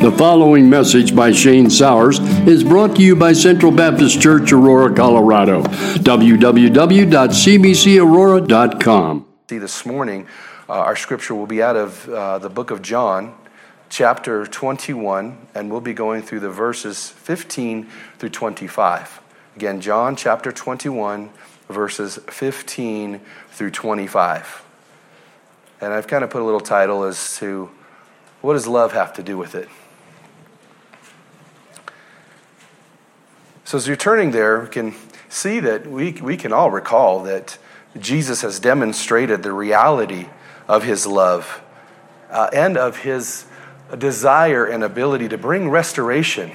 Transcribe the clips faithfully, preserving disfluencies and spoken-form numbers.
The following message by Shane Sowers is brought to you by Central Baptist Church, Aurora, Colorado. w w w dot c b c aurora dot com. This morning, uh, our scripture will be out of uh, the book of John, chapter twenty-one, and we'll be going through the verses fifteen through twenty-five. Again, John chapter twenty-one, verses fifteen through twenty-five. And I've kind of put a little title as to, what does love have to do with it? So as you're turning there, you can see that we, we can all recall that Jesus has demonstrated the reality of his love uh, and of his desire and ability to bring restoration.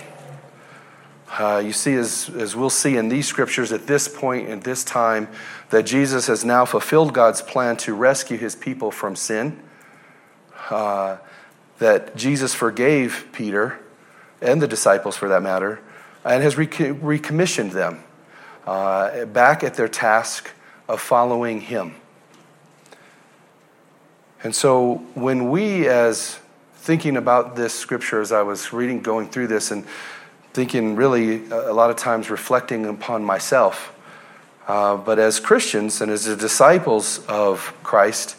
Uh, you see, as, as we'll see in these scriptures at this point, at this time, that Jesus has now fulfilled God's plan to rescue his people from sin. Uh, that Jesus forgave Peter and the disciples, for that matter, and has rec- recommissioned them uh, back at their task of following him. And so when we, as thinking about this scripture, as I was reading, going through this, and thinking really a lot of times reflecting upon myself, uh, but as Christians and as the disciples of Christ,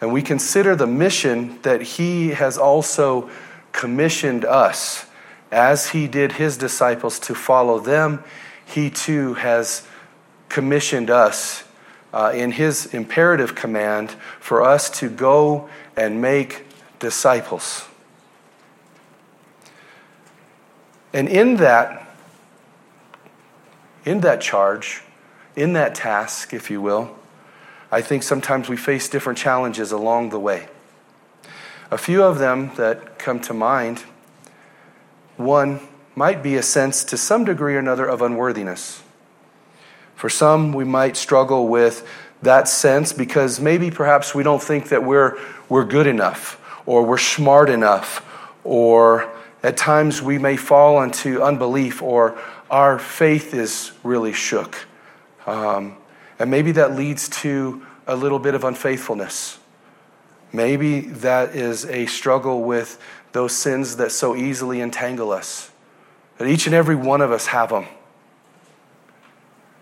and we consider the mission that he has also commissioned us. As he did his disciples to follow them, he too has commissioned us uh, in his imperative command for us to go and make disciples. And in that, in that charge, in that task, if you will, I think sometimes we face different challenges along the way. A few of them that come to mind, one might be a sense to some degree or another of unworthiness. For some, we might struggle with that sense because maybe perhaps we don't think that we're we're good enough or we're smart enough, or at times we may fall into unbelief or our faith is really shook. Um And maybe that leads to a little bit of unfaithfulness. Maybe that is a struggle with those sins that so easily entangle us. That each and every one of us have them.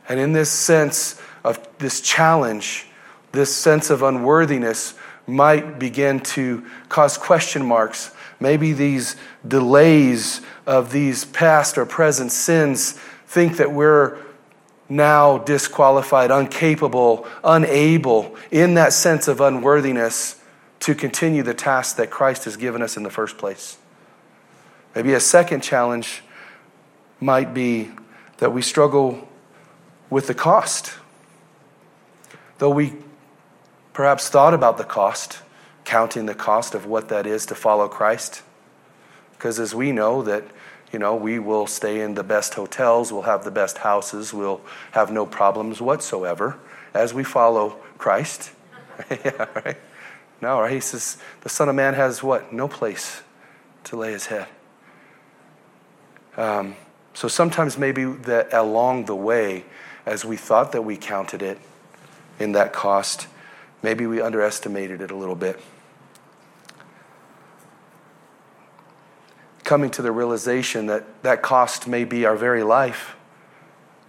And in this sense of this challenge, this sense of unworthiness might begin to cause question marks. Maybe these delays of these past or present sins think that we're now disqualified, incapable, unable, in that sense of unworthiness to continue the task that Christ has given us in the first place. Maybe a second challenge might be that we struggle with the cost. Though we perhaps thought about the cost, counting the cost of what that is to follow Christ, because as we know that You know, we will stay in the best hotels, we'll have the best houses, we'll have no problems whatsoever as we follow Christ. Yeah, right? No, right? He says, the Son of Man has what? No place to lay his head. Um, so sometimes maybe that along the way, as we thought that we counted it in that cost, maybe we underestimated it a little bit. Coming to the realization that that cost may be our very life,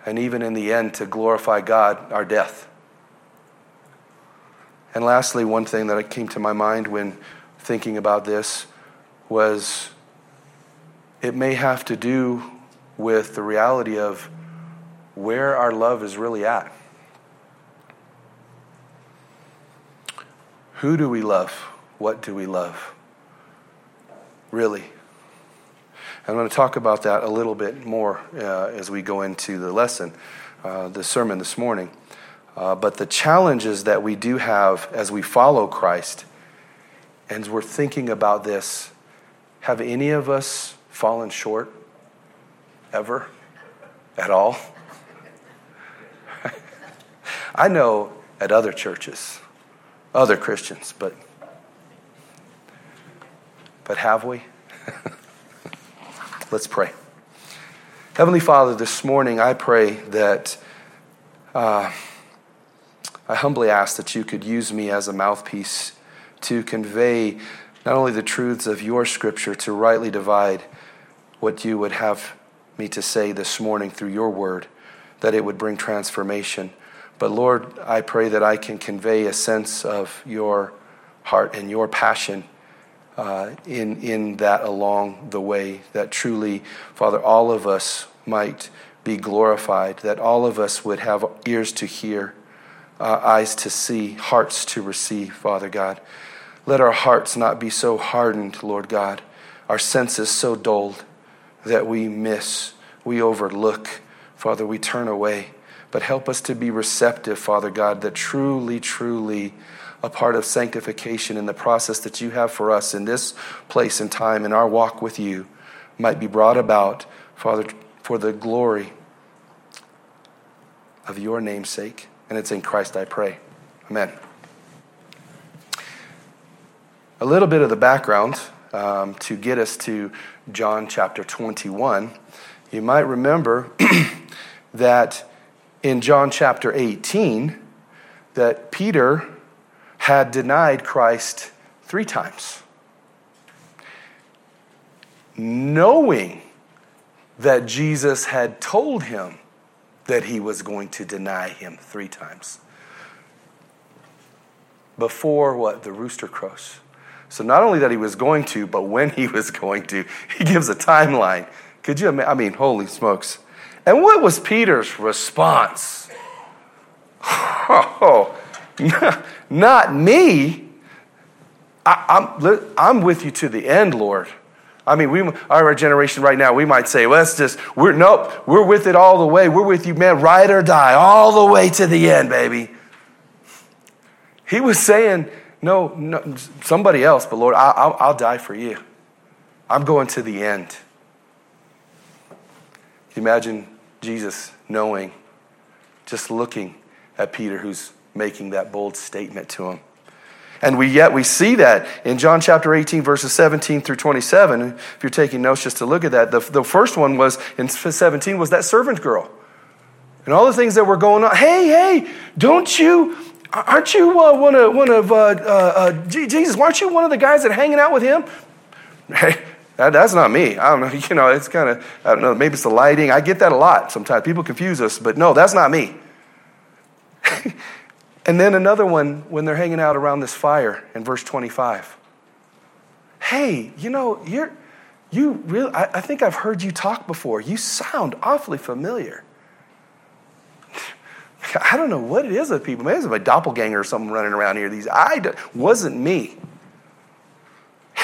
and even in the end, to glorify God, our death. And lastly, one thing that came to my mind when thinking about this was it may have to do with the reality of where our love is really at. Who do we love? What do we love? Really? I'm going to talk about that a little bit more uh, as we go into the lesson, uh, the sermon this morning. Uh, but the challenges that we do have as we follow Christ, and as we're thinking about this, have any of us fallen short ever at all? I know at other churches, other Christians, but but have we? Let's pray. Heavenly Father, this morning I pray that uh, I humbly ask that you could use me as a mouthpiece to convey not only the truths of your scripture, to rightly divide what you would have me to say this morning through your word, that it would bring transformation. But Lord, I pray that I can convey a sense of your heart and your passion uh, in, in that along the way, that truly, Father, all of us might be glorified, that all of us would have ears to hear, uh, eyes to see, hearts to receive, Father God. Let our hearts not be so hardened, Lord God, our senses so dulled that we miss, we overlook, Father, we turn away. But help us to be receptive, Father God, that truly, truly a part of sanctification and the process that you have for us in this place and time in our walk with you might be brought about, Father, for the glory of your name's sake. And it's in Christ I pray. Amen. A little bit of the background um, to get us to John chapter twenty-one. You might remember that in John chapter eighteen, that Peter had denied Christ three times, knowing that Jesus had told him that he was going to deny him three times before what? The rooster crows. So not only that he was going to, but when he was going to, he gives a timeline. Could you imagine? I mean, holy smokes. And what was Peter's response? Oh, not me. I, I'm, I'm with you to the end, Lord. I mean, we our generation right now, we might say, well, that's just, we're nope, we're with it all the way. We're with you, man, ride or die, all the way to the end, baby. He was saying, no, no somebody else, but Lord, I, I'll, I'll die for you. I'm going to the end. Imagine Jesus knowing, just looking at Peter who's making that bold statement to him. And we yet we see that in John chapter eighteen, verses seventeen through twenty-seven. If you're taking notes just to look at that, the, the first one was in seventeen was that servant girl. And all the things that were going on. Hey, hey, don't you, aren't you uh, one of, one of uh, uh, Jesus, aren't you one of the guys that hanging out with him? Hey. That, that's not me. I don't know. You know, it's kind of, I don't know, maybe it's the lighting. I get that a lot sometimes. People confuse us, but no, that's not me. And then another one when they're hanging out around this fire in verse twenty-five. Hey, you know, you're, you really, I, I think I've heard you talk before. You sound awfully familiar. I don't know what it is with people. Maybe it's my doppelganger or something running around here. These, I wasn't me.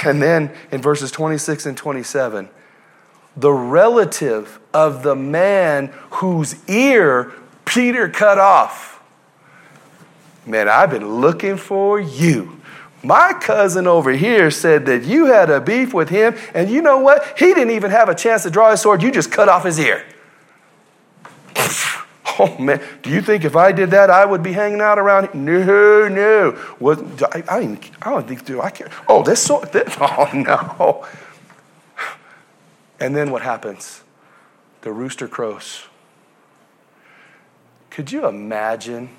And then in verses twenty-six and twenty-seven, the relative of the man whose ear Peter cut off. Man, I've been looking for you. My cousin over here said that you had a beef with him, and you know what? He didn't even have a chance to draw his sword. You just cut off his ear. Oh, man, do you think if I did that, I would be hanging out around here? No, no. What, I, I, didn't, I don't think, do I care? Oh, this sort this, oh, no. And then what happens? The rooster crows. Could you imagine?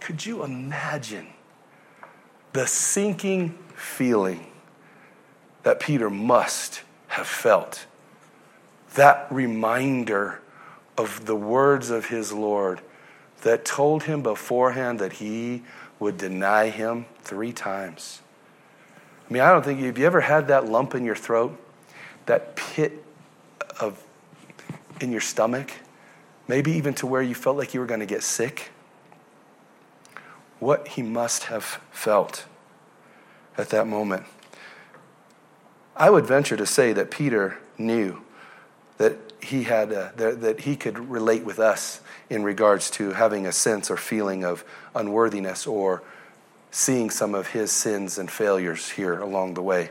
Could you imagine the sinking feeling that Peter must have felt? That reminder of the words of his Lord that told him beforehand that he would deny him three times. I mean, I don't think, have you ever had that lump in your throat? That pit of in your stomach? Maybe even to where you felt like you were going to get sick? What he must have felt at that moment. I would venture to say that Peter knew that he had a, that he could relate with us in regards to having a sense or feeling of unworthiness or seeing some of his sins and failures here along the way.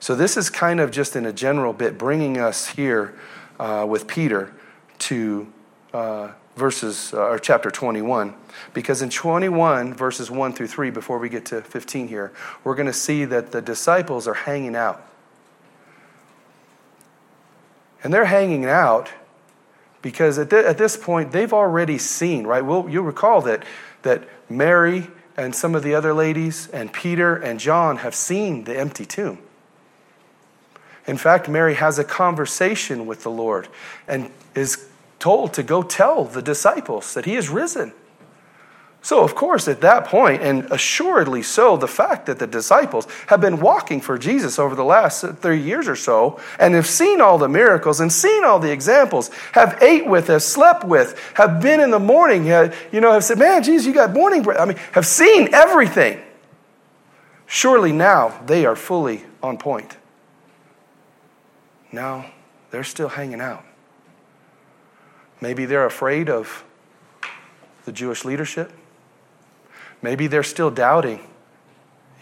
So this is kind of just in a general bit bringing us here uh, with Peter to uh, verses uh, or chapter twenty-one, because in twenty-one verses one through three, before we get to fifteen here, we're going to see that the disciples are hanging out. And they're hanging out because at, the, at this point, they've already seen, right? Well, you'll recall that that Mary and some of the other ladies and Peter and John have seen the empty tomb. In fact, Mary has a conversation with the Lord and is told to go tell the disciples that he is risen. So, of course, at that point, and assuredly so, the fact that the disciples have been walking for Jesus over the last three years or so and have seen all the miracles and seen all the examples, have ate with, have slept with, have been in the morning, have, you know, have said, man, Jesus, you got morning bread. I mean, have seen everything. Surely now they are fully on point. Now they're still hanging out. Maybe they're afraid of the Jewish leadership. Maybe they're still doubting,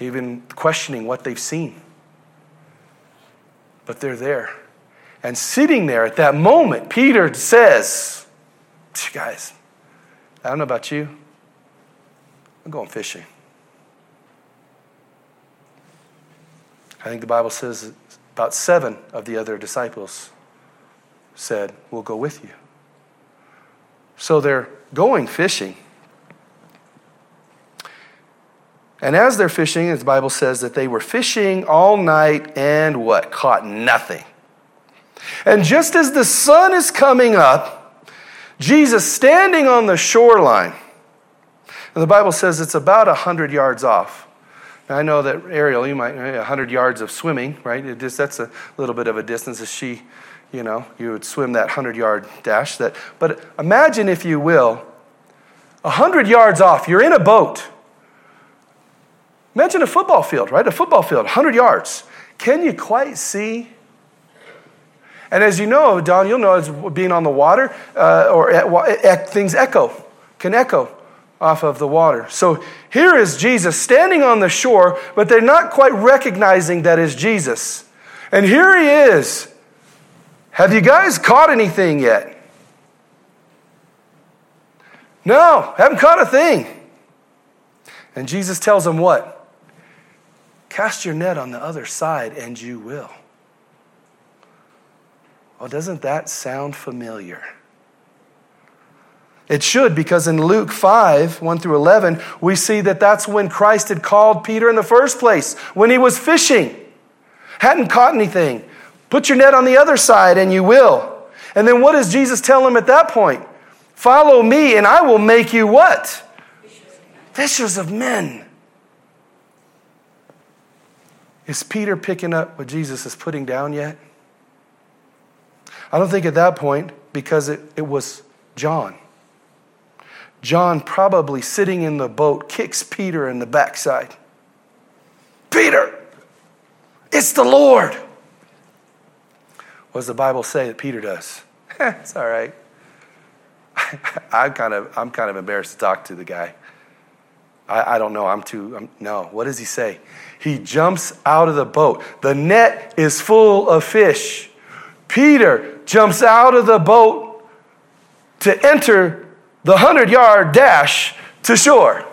even questioning what they've seen. But they're there. And sitting there at that moment, Peter says, guys, I don't know about you. I'm going fishing. I think the Bible says about seven of the other disciples said, we'll go with you. So they're going fishing. And as they're fishing, as the Bible says that they were fishing all night and what? Caught nothing. And just as the sun is coming up, Jesus standing on the shoreline. And the Bible says it's about one hundred yards off. Now, I know that, Ariel, you might know one hundred yards of swimming, right? It just, that's a little bit of a distance as she, you know, you would swim that one hundred-yard dash. That, but imagine, if you will, one hundred yards off, you're in a boat. Imagine a football field, right? A football field, one hundred yards. Can you quite see? And as you know, Don, you'll know, as being on the water, uh, or at, at, things echo, can echo off of the water. So here is Jesus standing on the shore, but they're not quite recognizing that is Jesus. And here he is. Have you guys caught anything yet? No, haven't caught a thing. And Jesus tells them what? Cast your net on the other side and you will. Well, doesn't that sound familiar? It should, because in Luke five, one through eleven, we see that that's when Christ had called Peter in the first place, when he was fishing, hadn't caught anything. Put your net on the other side and you will. And then what does Jesus tell him at that point? Follow me and I will make you what? Fishers of men. Is Peter picking up what Jesus is putting down yet? I don't think at that point, because it, it was John. John, probably sitting in the boat, kicks Peter in the backside. Peter, it's the Lord. What does the Bible say that Peter does? It's all right. I'm kind of I'm kind of embarrassed to talk to the guy. I, I don't know. I'm too I'm, no. What does he say? He jumps out of the boat. The net is full of fish. Peter jumps out of the boat to enter the hundred-yard dash to shore.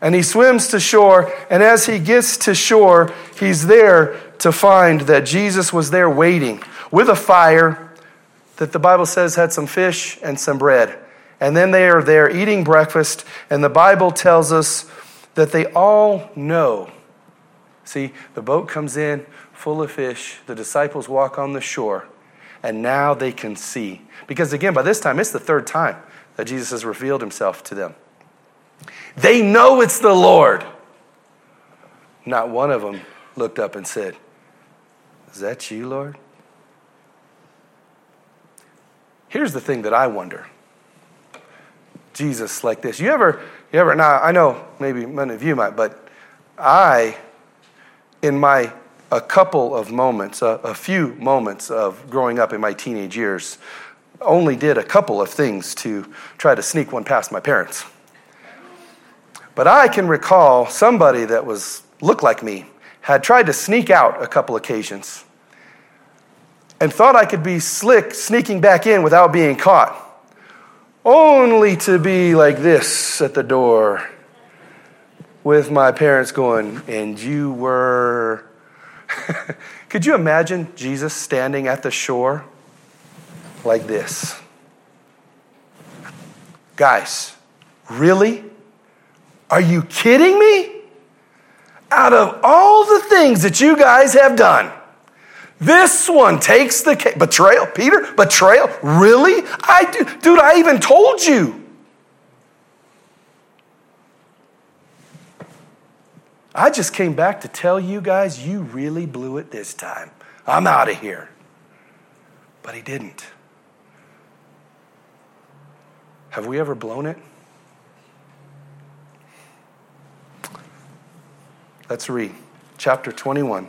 And he swims to shore, and as he gets to shore, he's there to find that Jesus was there waiting with a fire that the Bible says had some fish and some bread. And then they are there eating breakfast, and the Bible tells us that they all know. See, the boat comes in full of fish, the disciples walk on the shore, and now they can see. Because again, by this time, it's the third time that Jesus has revealed himself to them. They know it's the Lord. Not one of them looked up and said, is that you, Lord? Here's the thing that I wonder. Jesus, like this. You ever, you ever, now I know maybe many of you might, but I, in my, a couple of moments, a, a few moments of growing up in my teenage years, only did a couple of things to try to sneak one past my parents. But I can recall somebody that was looked like me had tried to sneak out a couple occasions and thought I could be slick sneaking back in without being caught, only to be like this at the door with my parents going, and you were... Could you imagine Jesus standing at the shore like this? Guys, really? Are you kidding me? Out of all the things that you guys have done, this one takes the cake. Betrayal, Peter, betrayal, really? I do, dude, I even told you. I just came back to tell you guys, you really blew it this time. I'm out of here. But he didn't. Have we ever blown it? Let's read chapter twenty-one,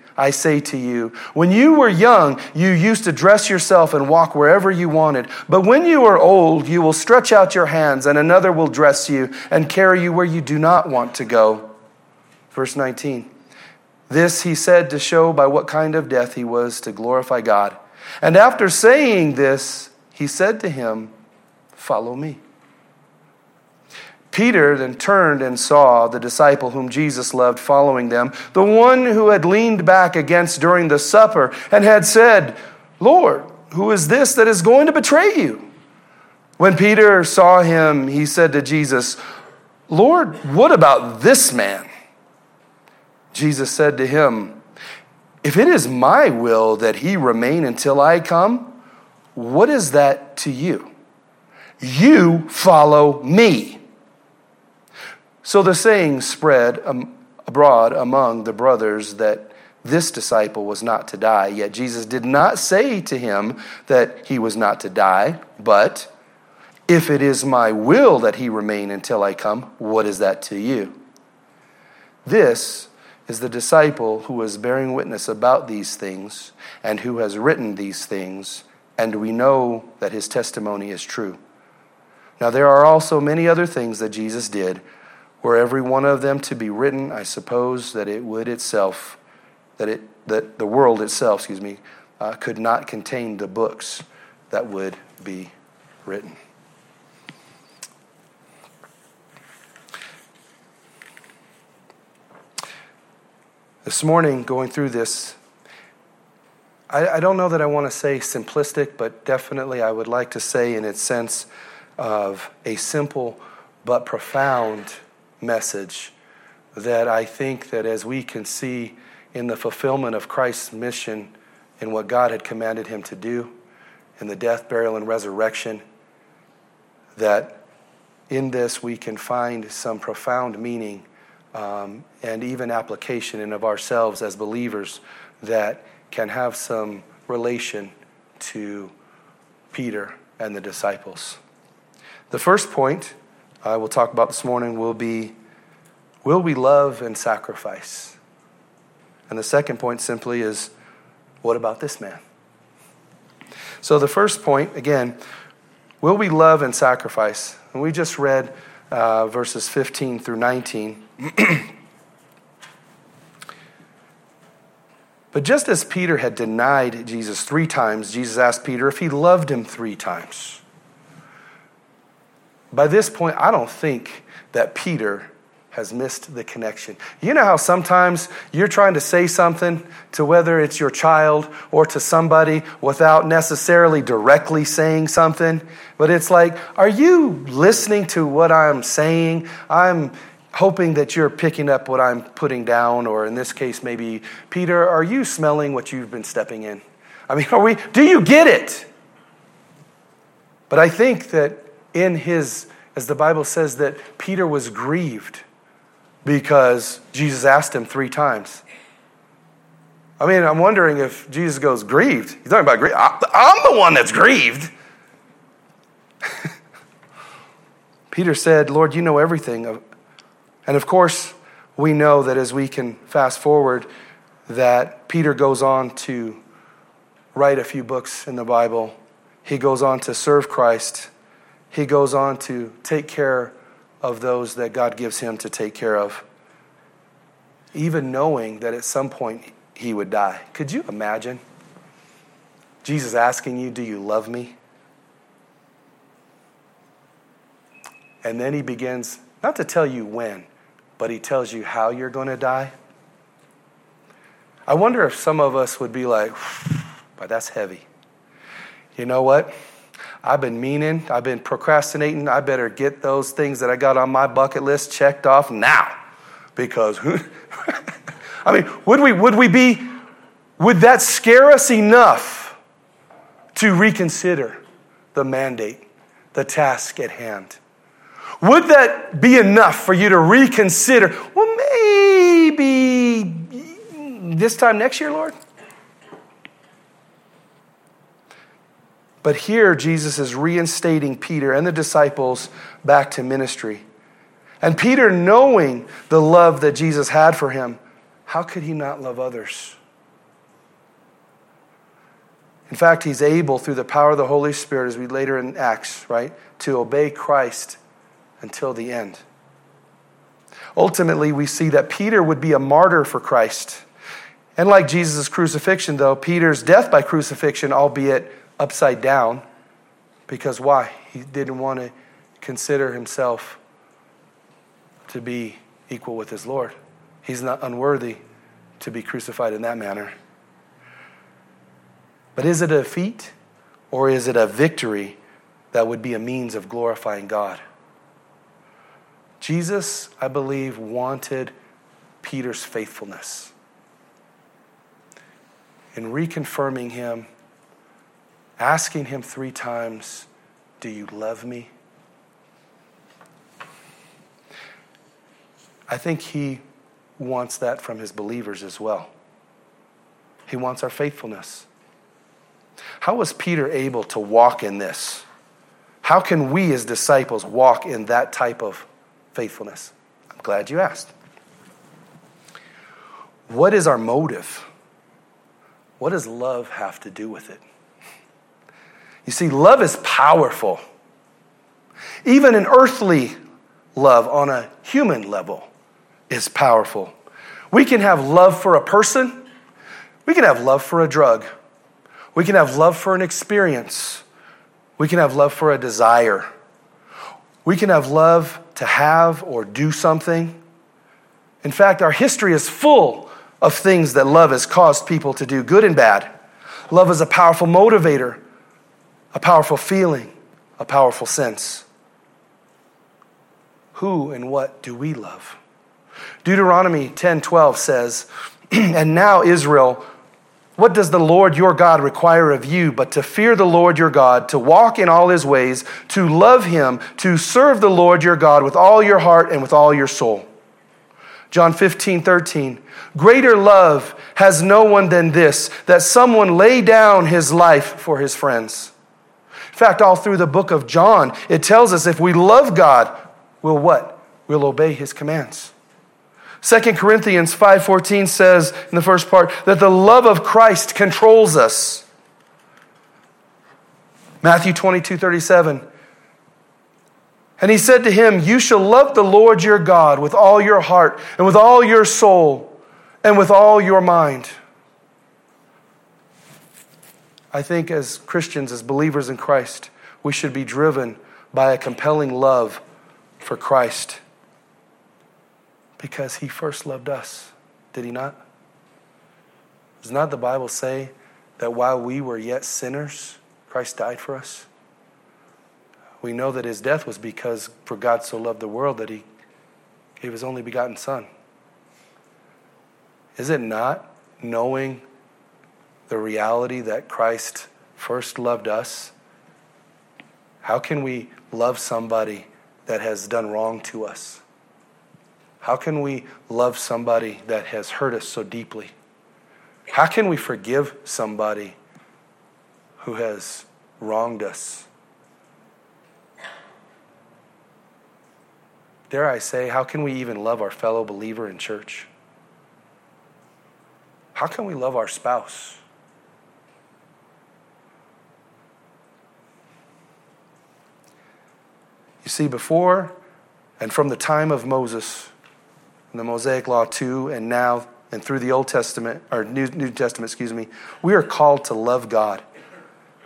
I say to you, when you were young, you used to dress yourself and walk wherever you wanted. But when you are old, you will stretch out your hands, and another will dress you and carry you where you do not want to go." Verse nineteen. This he said to show by what kind of death he was to glorify God. And after saying this, he said to him, "Follow me." Peter then turned and saw the disciple whom Jesus loved following them, the one who had leaned back against during the supper and had said, "Lord, who is this that is going to betray you?" When Peter saw him, he said to Jesus, "Lord, what about this man?" Jesus said to him, "If it is my will that he remain until I come, what is that to you? You follow me." So the saying spread abroad among the brothers that this disciple was not to die. Yet Jesus did not say to him that he was not to die, but, "If it is my will that he remain until I come, what is that to you?" This is the disciple who was bearing witness about these things and who has written these things, and we know that his testimony is true. Now there are also many other things that Jesus did. Were every one of them to be written, I suppose that it would itself, that it that the world itself, excuse me, uh, could not contain the books that would be written. This morning, going through this, I, I don't know that I want to say simplistic, but definitely I would like to say in its sense of a simple but profound message that I think that as we can see in the fulfillment of Christ's mission and what God had commanded him to do in the death, burial, and resurrection, that in this we can find some profound meaning um, and even application in of ourselves as believers that can have some relation to Peter and the disciples. The first point I will talk about this morning will be, will we love and sacrifice? And the second point simply is, what about this man? So the first point, again, will we love and sacrifice? And we just read uh, verses fifteen through nineteen. But just as Peter had denied Jesus three times, Jesus asked Peter if he loved him three times. By this point, I don't think that Peter has missed the connection. You know how sometimes you're trying to say something to whether it's your child or to somebody without necessarily directly saying something, but it's like, are you listening to what I'm saying? I'm hoping that you're picking up what I'm putting down, or in this case, maybe, Peter, are you smelling what you've been stepping in? I mean, are we? Do you get it? But I think that in his as the Bible says that Peter was grieved because Jesus asked him three times. I mean, I'm wondering if Jesus goes, grieved. He's talking about grief. I'm the one that's grieved. Peter said, Lord, you know everything. And of course, we know that as we can fast forward, that Peter goes on to write a few books in the Bible. He goes on to serve Christ. He goes on to take care of those that God gives him to take care of, even knowing that at some point he would die. Could you imagine Jesus asking you, do you love me? And then he begins, not to tell you when, but he tells you how you're going to die. I wonder if some of us would be like, but that's heavy. You know what? I've been meaning, I've been procrastinating. I better get those things that I got on my bucket list checked off now. Because, I mean, would we, would we be, would that scare us enough to reconsider the mandate, the task at hand? Would that be enough for you to reconsider? Well, maybe this time next year, Lord? But here, Jesus is reinstating Peter and the disciples back to ministry. And Peter, knowing the love that Jesus had for him, how could he not love others? In fact, he's able, through the power of the Holy Spirit, as we later in Acts, right, to obey Christ until the end. Ultimately, we see that Peter would be a martyr for Christ. And like Jesus' crucifixion, though, Peter's death by crucifixion, albeit upside down, because why? He didn't want to consider himself to be equal with his Lord. He's not unworthy to be crucified in that manner. But is it a defeat or is it a victory that would be a means of glorifying God? Jesus, I believe, wanted Peter's faithfulness in reconfirming him, asking him three times, do you love me? I think he wants that from his believers as well. He wants our faithfulness. How was Peter able to walk in this? How can we as disciples walk in that type of faithfulness? I'm glad you asked. What is our motive? What does love have to do with it? You see, love is powerful. Even an earthly love on a human level is powerful. We can have love for a person. We can have love for a drug. We can have love for an experience. We can have love for a desire. We can have love to have or do something. In fact, our history is full of things that love has caused people to do, good and bad. Love is a powerful motivator, a powerful feeling, a powerful sense. Who and what do we love? Deuteronomy ten twelve says, and now Israel, what does the Lord your God require of you but to fear the Lord your God, to walk in all his ways, to love him, to serve the Lord your God with all your heart and with all your soul? John fifteen thirteen, greater love has no one than this, that someone lay down his life for his friends. In fact, all through the book of John, it tells us if we love God, we'll what? We'll obey his commands. Second Corinthians five fourteen says in the first part that the love of Christ controls us. Matthew twenty-two thirty-seven. And he said to him, you shall love the Lord your God with all your heart and with all your soul and with all your mind. I think as Christians, as believers in Christ, we should be driven by a compelling love for Christ because he first loved us, did he not? Does not the Bible say that while we were yet sinners, Christ died for us? We know that his death was because for God so loved the world that he gave his only begotten son. Is it not knowing the reality that Christ first loved us? How can we love somebody that has done wrong to us? How can we love somebody that has hurt us so deeply? How can we forgive somebody who has wronged us? Dare I say, how can we even love our fellow believer in church? How can we love our spouse? You see, before and from the time of Moses and the Mosaic Law too, and now and through the Old Testament, or New, New Testament, excuse me, we are called to love God.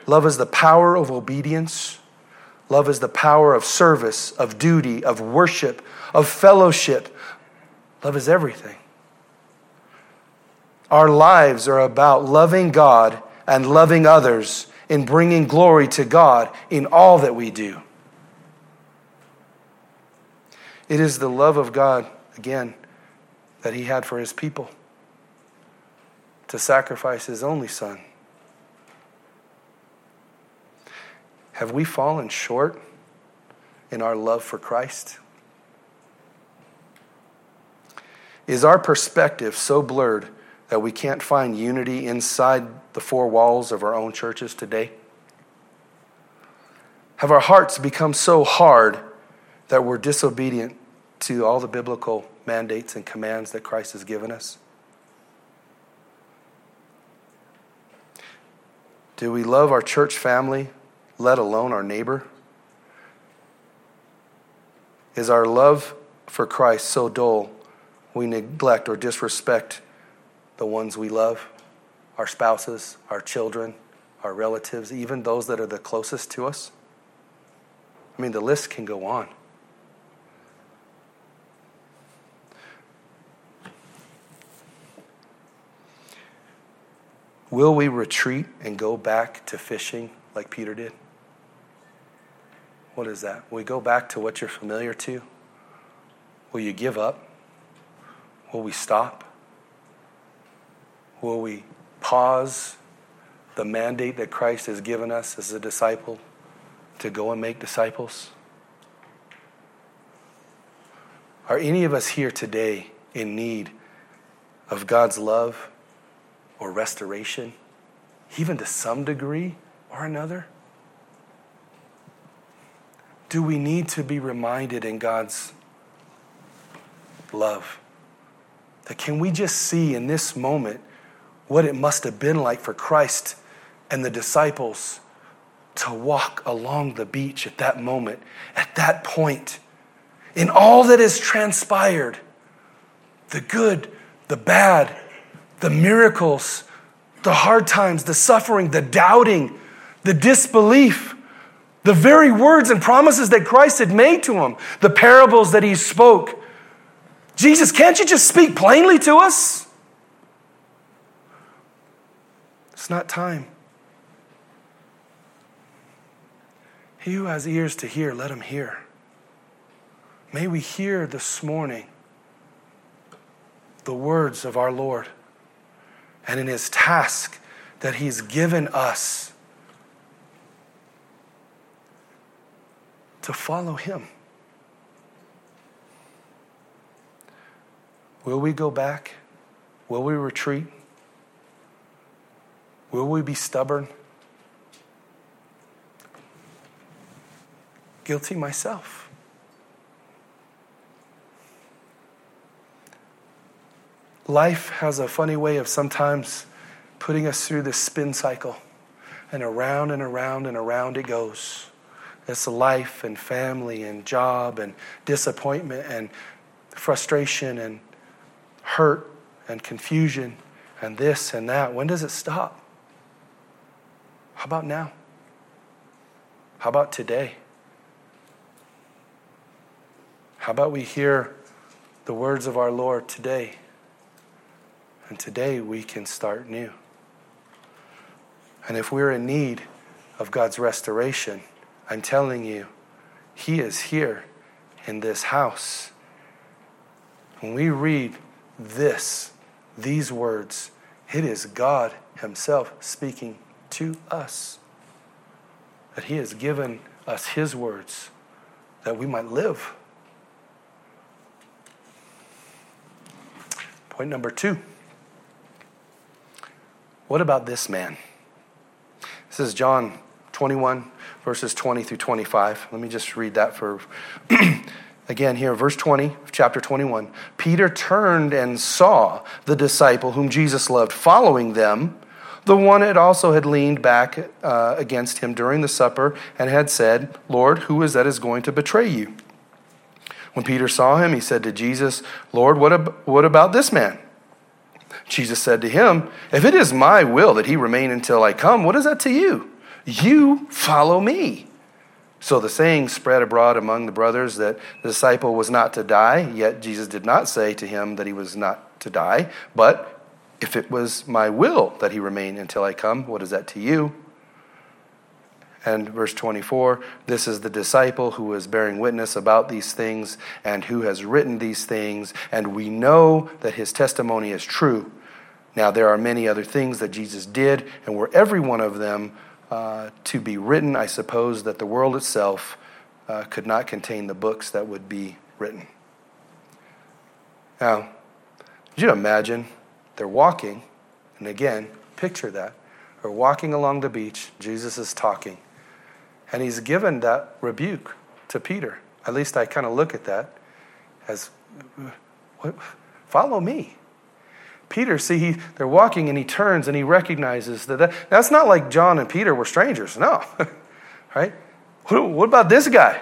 Love is the power of obedience. Love is the power of service, of duty, of worship, of fellowship. Love is everything. Our lives are about loving God and loving others and bringing glory to God in all that we do. It is the love of God, again, that he had for his people to sacrifice his only son. Have we fallen short in our love for Christ? Is our perspective so blurred that we can't find unity inside the four walls of our own churches today? Have our hearts become so hard that we're disobedient to all the biblical mandates and commands that Christ has given us? Do we love our church family, let alone our neighbor? Is our love for Christ so dull we neglect or disrespect the ones we love, our spouses, our children, our relatives, even those that are the closest to us? I mean, the list can go on. Will we retreat and go back to fishing like Peter did? What is that? Will we go back to what you're familiar to? Will you give up? Will we stop? Will we pause the mandate that Christ has given us as a disciple to go and make disciples? Are any of us here today in need of God's love or restoration, even to some degree or another? Do we need to be reminded in God's love? That can we just see in this moment what it must have been like for Christ and the disciples to walk along the beach at that moment, at that point, in all that has transpired, the good, the bad, the miracles, the hard times, the suffering, the doubting, the disbelief, the very words and promises that Christ had made to him, the parables that he spoke. Jesus, can't you just speak plainly to us? It's not time. He who has ears to hear, let him hear. May we hear this morning the words of our Lord. And in his task that he's given us to follow him. Will we go back? Will we retreat? Will we be stubborn? Guilty myself. Life has a funny way of sometimes putting us through this spin cycle, and around and around and around it goes. It's life and family and job and disappointment and frustration and hurt and confusion and this and that. When does it stop? How about now? How about today? How about we hear the words of our Lord today? And today we can start new. And if we're in need of God's restoration, I'm telling you, he is here in this house. When we read this, these words, it is God himself speaking to us. That he has given us his words that we might live. Point number two. What about this man? This is John twenty-one, verses twenty through twenty-five. Let me just read that for, again here, verse twenty of chapter twenty-one. Peter turned and saw the disciple whom Jesus loved following them, the one that also had leaned back uh, against him during the supper and had said, Lord, who is that is going to betray you? When Peter saw him, he said to Jesus, Lord, what, ab- what about this man? Jesus said to him, if it is my will that he remain until I come, what is that to you? You follow me. So the saying spread abroad among the brothers that the disciple was not to die, yet Jesus did not say to him that he was not to die, but if it was my will that he remain until I come, what is that to you? And verse twenty-four, this is the disciple who is bearing witness about these things and who has written these things, and we know that his testimony is true. Now there are many other things that Jesus did, and were every one of them uh, to be written, I suppose that the world itself uh, could not contain the books that would be written. Now, could you imagine? They're walking, and again, picture that. They're walking along the beach. Jesus is talking. And he's given that rebuke to Peter. At least I kind of look at that as, what? Follow me. Peter, see, he, they're walking, and he turns, and he recognizes that, that that's not like John and Peter were strangers. No. Right? What, what about this guy?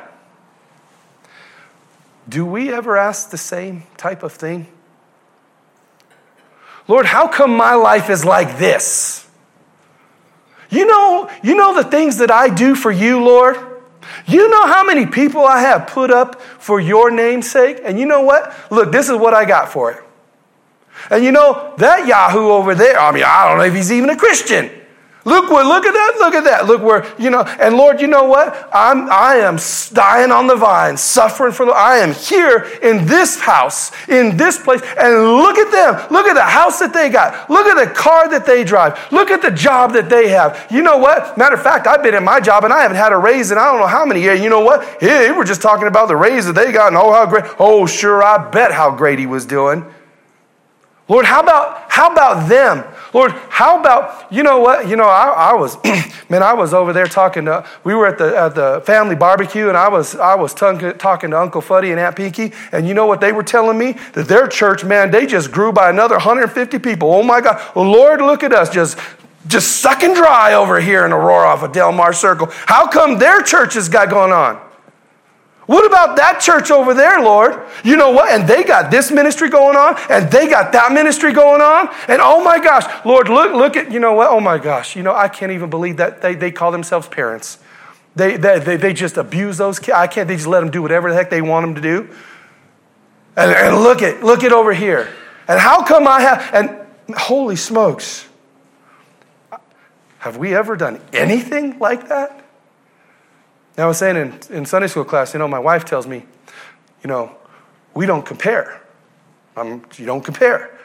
Do we ever ask the same type of thing? Lord, how come my life is like this? You know, you know the things that I do for you, Lord? You know how many people I have put up for your name's sake? And you know what? Look, this is what I got for it. And you know, that Yahoo over there, I mean, I don't know if he's even a Christian. Look, what, look at that, look at that. Look where, you know, and Lord, you know what? I'm, I am dying on the vine, suffering for the, I am here in this house, in this place, and look at them. Look at the house that they got. Look at the car that they drive. Look at the job that they have. You know what? Matter of fact, I've been in my job, and I haven't had a raise in I don't know how many years. You know what? Yeah, we were just talking about the raise that they got, and oh, how great. Oh, sure, I bet how great he was doing. Lord, how about how about them? Lord, how about, you know what? You know, I, I was, man, I was over there talking to, we were at the at the family barbecue, and I was I was tongue, talking to Uncle Fuddy and Aunt Pinky, and you know what they were telling me? That their church, man, they just grew by another one hundred fifty people. Oh, my God. Well, Lord, look at us just, just sucking dry over here in Aurora off of Del Mar Circle. How come their church has got going on? What about that church over there, Lord? You know what? And they got this ministry going on, and they got that ministry going on. And oh my gosh, Lord, look, look at, you know what? Oh my gosh, you know, I can't even believe that they, they call themselves parents. They, they they they just abuse those kids. I can't, they just let them do whatever the heck they want them to do. And, and look at, look at over here. And how come I have, and holy smokes, have we ever done anything like that? Now, I was saying in, in Sunday school class, you know, my wife tells me, you know, we don't compare. I'm, you don't compare.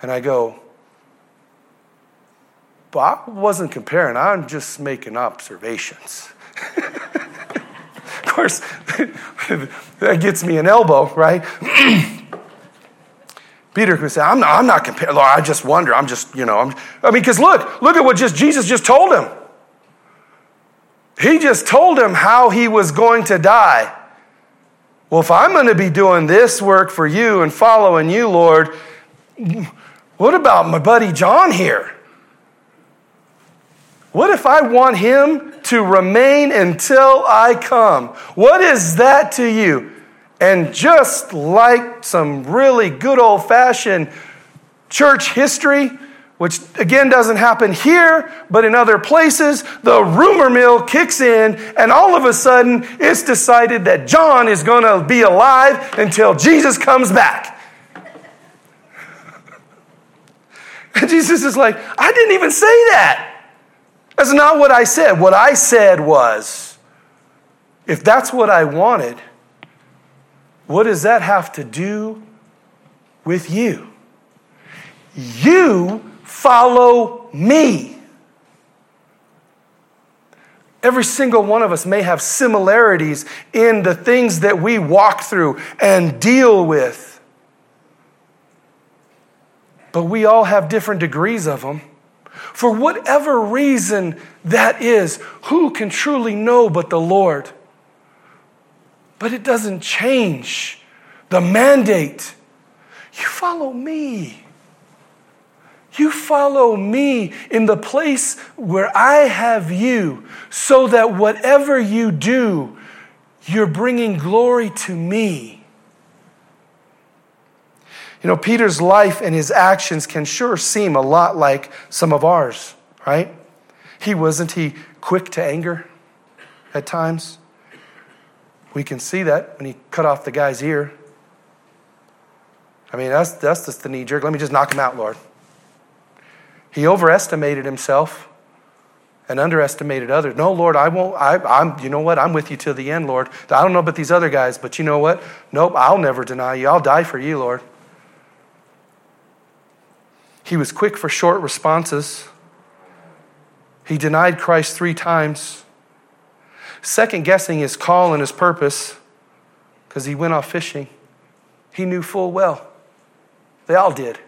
And I go, but I wasn't comparing. I'm just making observations. Of course, that gets me an elbow, right? Peter could say, I'm not, I'm not comparing. Lord, I just wonder. I'm just, you know, I'm, I mean, because look, look at what just Jesus just told him. He just told him how he was going to die. Well, if I'm going to be doing this work for you and following you, Lord, what about my buddy John here? What if I want him to remain until I come? What is that to you? And just like some really good old-fashioned church history, which again doesn't happen here, but in other places, the rumor mill kicks in, and all of a sudden, it's decided that John is going to be alive until Jesus comes back. And Jesus is like, I didn't even say that. That's not what I said. What I said was, if that's what I wanted, what does that have to do with you? You follow me. Every single one of us may have similarities in the things that we walk through and deal with. But we all have different degrees of them. For whatever reason that is, who can truly know but the Lord? But it doesn't change the mandate. You follow me. You follow me in the place where I have you, so that whatever you do, you're bringing glory to me. You know, Peter's life and his actions can sure seem a lot like some of ours, right? He wasn't he quick to anger at times? We can see that when he cut off the guy's ear. I mean, that's, that's just the knee jerk. Let me just knock him out, Lord. He overestimated himself and underestimated others. No, Lord, I won't. I, I'm. You know what? I'm with you till the end, Lord. I don't know about these other guys, but you know what? Nope, I'll never deny you. I'll die for you, Lord. He was quick for short responses. He denied Christ three times. Second-guessing his call and his purpose because he went off fishing. He knew full well. They all did.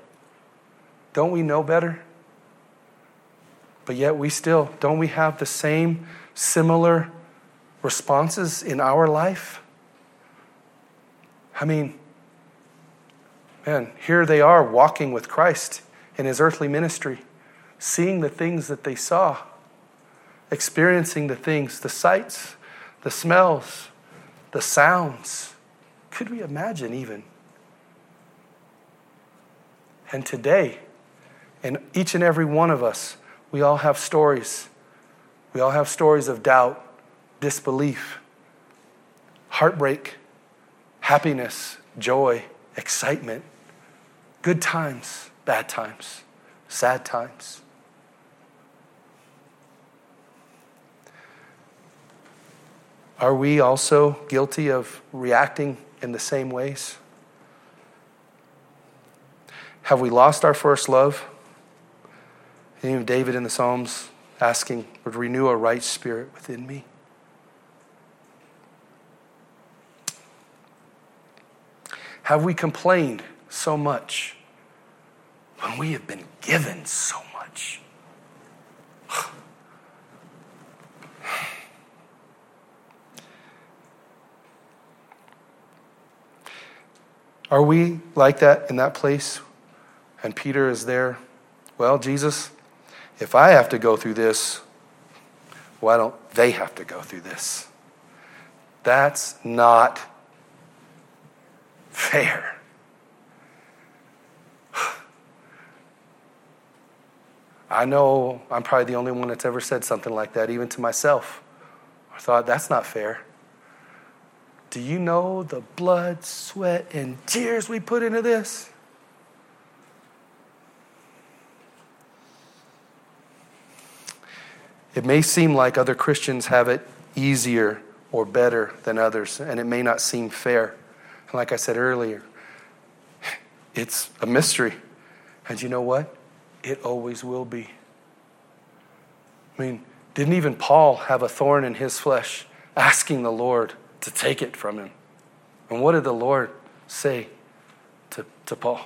Don't we know better? But yet we still, don't we have the same similar responses in our life? I mean, man, here they are walking with Christ in his earthly ministry, seeing the things that they saw, experiencing the things, the sights, the smells, the sounds. Could we imagine even? And today, in each and every one of us, we all have stories. We all have stories of doubt, disbelief, heartbreak, happiness, joy, excitement, good times, bad times, sad times. Are we also guilty of reacting in the same ways? Have we lost our first love? Even David in the Psalms asking, renew a right spirit within me. Have we complained so much when we have been given so much? Are we like that in that place? And Peter is there. Well, Jesus, if I have to go through this, why don't they have to go through this? That's not fair. I know I'm probably the only one that's ever said something like that, even to myself. I thought, that's not fair. Do you know the blood, sweat, and tears we put into this? It may seem like other Christians have it easier or better than others, and it may not seem fair. And like I said earlier, it's a mystery. And you know what? It always will be. I mean, didn't even Paul have a thorn in his flesh, asking the Lord to take it from him? And what did the Lord say to, to Paul?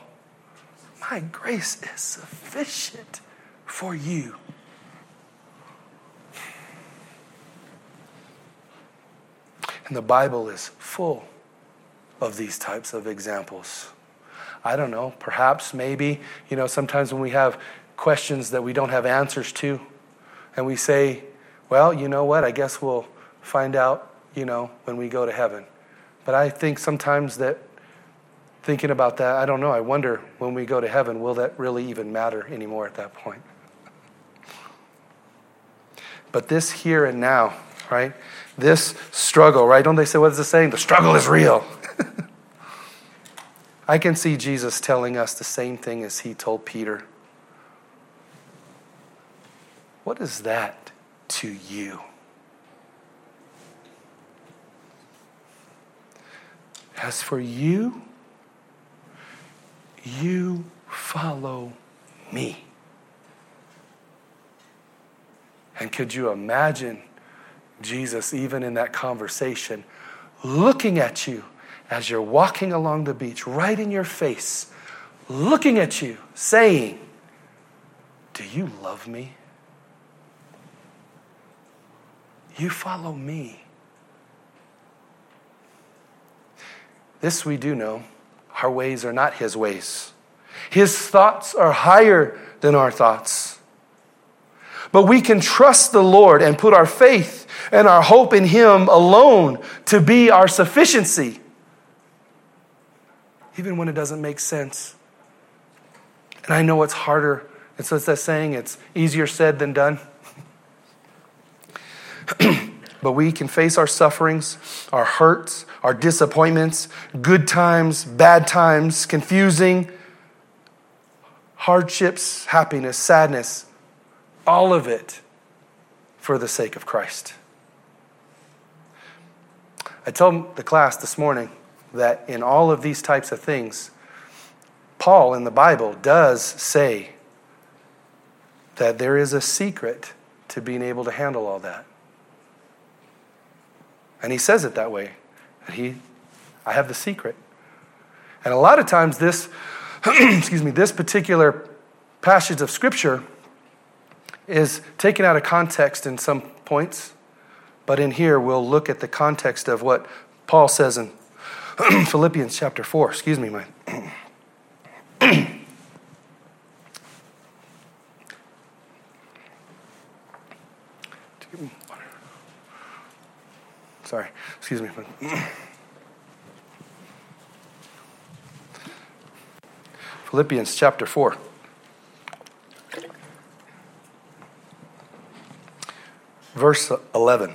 My grace is sufficient for you. And the Bible is full of these types of examples. I don't know, perhaps, maybe, you know, sometimes when we have questions that we don't have answers to, and we say, well, you know what, I guess we'll find out, you know, when we go to heaven. But I think sometimes that thinking about that, I don't know, I wonder when we go to heaven, will that really even matter anymore at that point? But this here and now, right? This struggle, right? Don't they say, what is the saying? The struggle is real. I can see Jesus telling us the same thing as he told Peter. What is that to you? As for you, you follow me. And could you imagine Jesus, even in that conversation, looking at you as you're walking along the beach, right in your face, looking at you, saying, do you love me? You follow me. This we do know, our ways are not his ways. His thoughts are higher than our thoughts. But we can trust the Lord and put our faith and our hope in him alone to be our sufficiency, even when it doesn't make sense. And I know it's harder. And so it's that saying, it's easier said than done. But we can face our sufferings, our hurts, our disappointments, good times, bad times, confusing, hardships, happiness, sadness, all of it for the sake of Christ. I told the class this morning that in all of these types of things, Paul in the Bible does say that there is a secret to being able to handle all that. And he says it that way. He, I have the secret. And a lot of times this, excuse me, this particular passage of Scripture is taken out of context in some points. But in here, we'll look at the context of what Paul says in Philippians chapter four. Excuse me, my... Sorry, excuse me. Philippians chapter four. Verse eleven.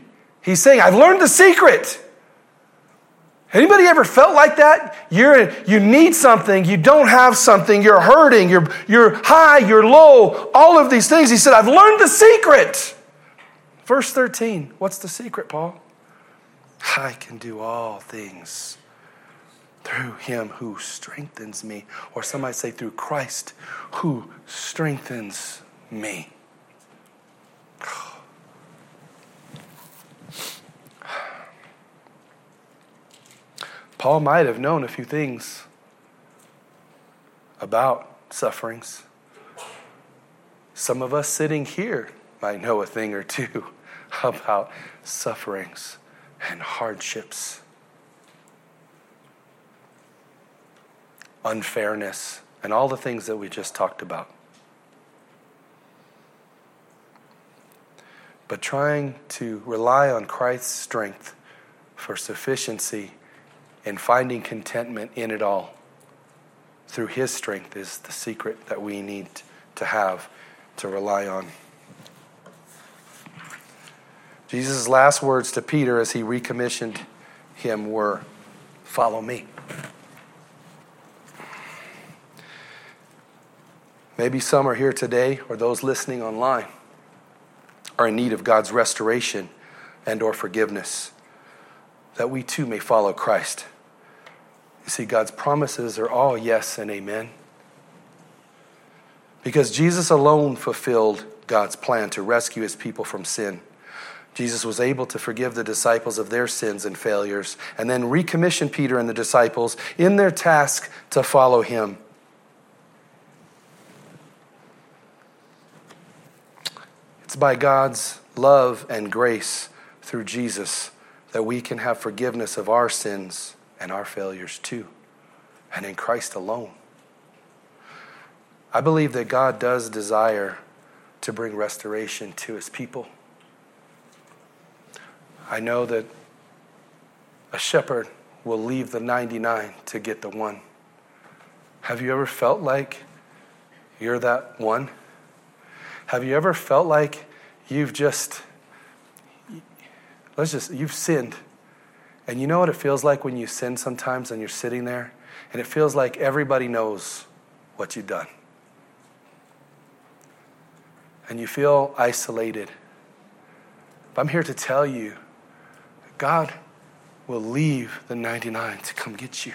He's saying, I've learned the secret. Anybody ever felt like that? You're, you need something. You don't have something. You're hurting. You're, you're high. You're low. All of these things. He said, I've learned the secret. Verse thirteen, what's the secret, Paul? I can do all things through him who strengthens me. Or some might say through Christ who strengthens me. Paul might have known a few things about sufferings. Some of us sitting here might know a thing or two about sufferings and hardships, unfairness, and all the things that we just talked about. But trying to rely on Christ's strength for sufficiency and finding contentment in it all through his strength is the secret that we need to have to rely on. Jesus' last words to Peter as he recommissioned him were, follow me. Maybe some are here today, or those listening online, are in need of God's restoration and or forgiveness, that we too may follow Christ. You see, God's promises are all yes and amen. Because Jesus alone fulfilled God's plan to rescue his people from sin. Jesus was able to forgive the disciples of their sins and failures and then recommission Peter and the disciples in their task to follow him. It's by God's love and grace through Jesus that we can have forgiveness of our sins and our failures too, and in Christ alone. I believe that God does desire to bring restoration to his people. I know that a shepherd will leave the ninety-nine to get the one. Have you ever felt like you're that one? Have you ever felt like you've just, Let's just, you've sinned. And you know what it feels like when you sin sometimes and you're sitting there? And it feels like everybody knows what you've done. And you feel isolated. But I'm here to tell you that God will leave the ninety-nine to come get you.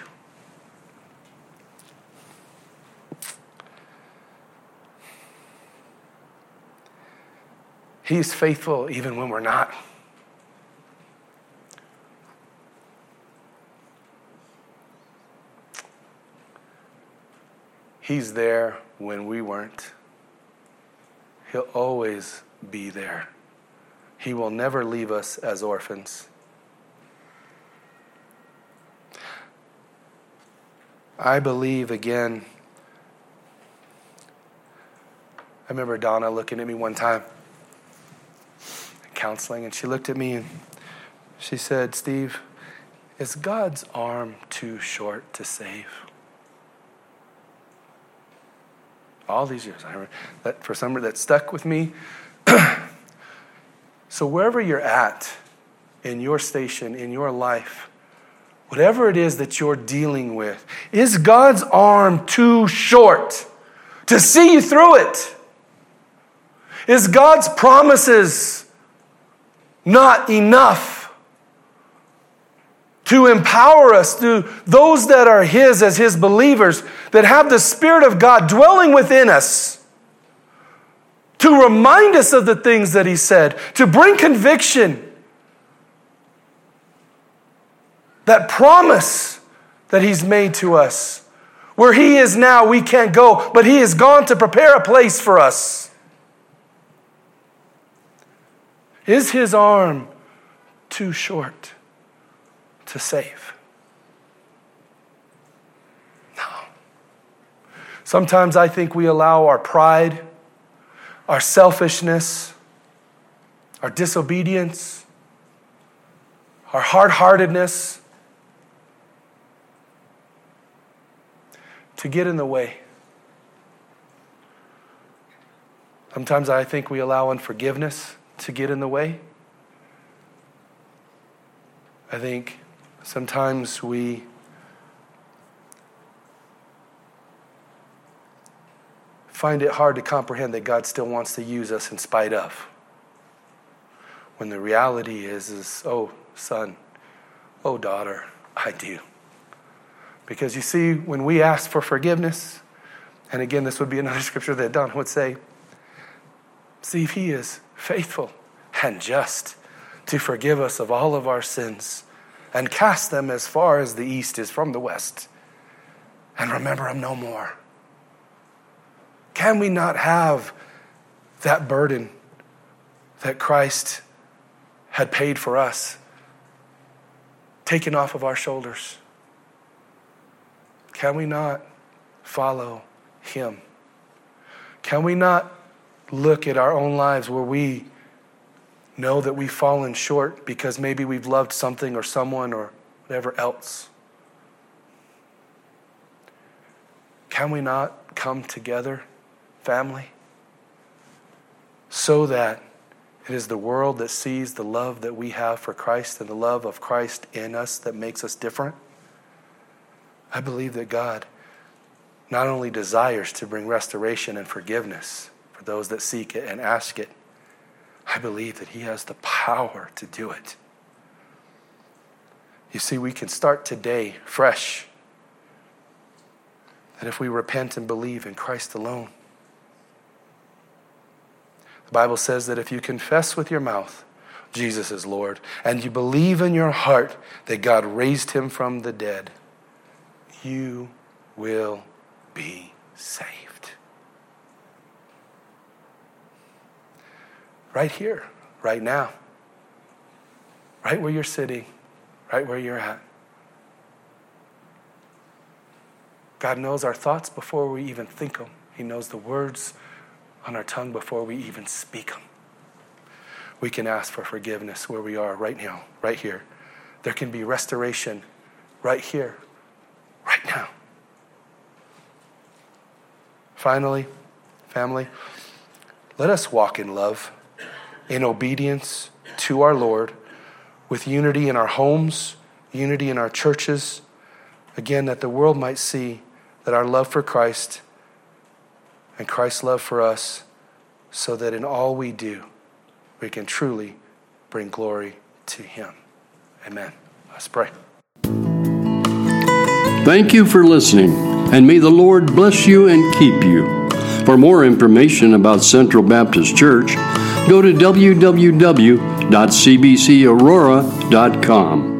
He's faithful even when we're not. He's there when we weren't. He'll always be there. He will never leave us as orphans. I believe again. I remember Donna looking at me one time, counseling, and she looked at me and she said, "Steve, is God's arm too short to save?" All these years, I remember that for some reason that stuck with me. So wherever you're at in your station, in your life, whatever it is that you're dealing with, is God's arm too short to see you through it? Is God's promises not enough to empower us, to those that are His as His believers, that have the Spirit of God dwelling within us, to remind us of the things that He said, to bring conviction? That promise that He's made to us, where He is now, we can't go, but He is gone to prepare a place for us. Is His arm too short to save? No. Sometimes I think we allow our pride, our selfishness, our disobedience, our hard-heartedness to get in the way. Sometimes I think we allow unforgiveness to get in the way. I think sometimes we find it hard to comprehend that God still wants to use us in spite of. When the reality is, is oh, son, oh, daughter, I do. Because you see, when we ask for forgiveness, and again, this would be another scripture that Don would say, see if He is faithful and just to forgive us of all of our sins and cast them as far as the east is from the west and remember them no more. Can we not have that burden that Christ had paid for us taken off of our shoulders? Can we not follow Him? Can we not look at our own lives where we know that we've fallen short because maybe we've loved something or someone or whatever else? Can we not come together, family, so that it is the world that sees the love that we have for Christ and the love of Christ in us that makes us different? I believe that God not only desires to bring restoration and forgiveness for those that seek it and ask it, I believe that He has the power to do it. You see, we can start today fresh. That if we repent and believe in Christ alone, the Bible says that if you confess with your mouth Jesus is Lord and you believe in your heart that God raised Him from the dead, you will be saved. Right here, right now, right where you're sitting, right where you're at. God knows our thoughts before we even think them. He knows the words on our tongue before we even speak them. We can ask for forgiveness where we are right now, right here. There can be restoration right here, right now. Finally, family, let us walk in love, in obedience to our Lord, with unity in our homes, unity in our churches. Again, that the world might see that our love for Christ and Christ's love for us, so that in all we do, we can truly bring glory to him. Amen. Let's pray. Thank you for listening, and may the Lord bless you and keep you. For more information about Central Baptist Church, go to w w w dot c b c aurora dot com.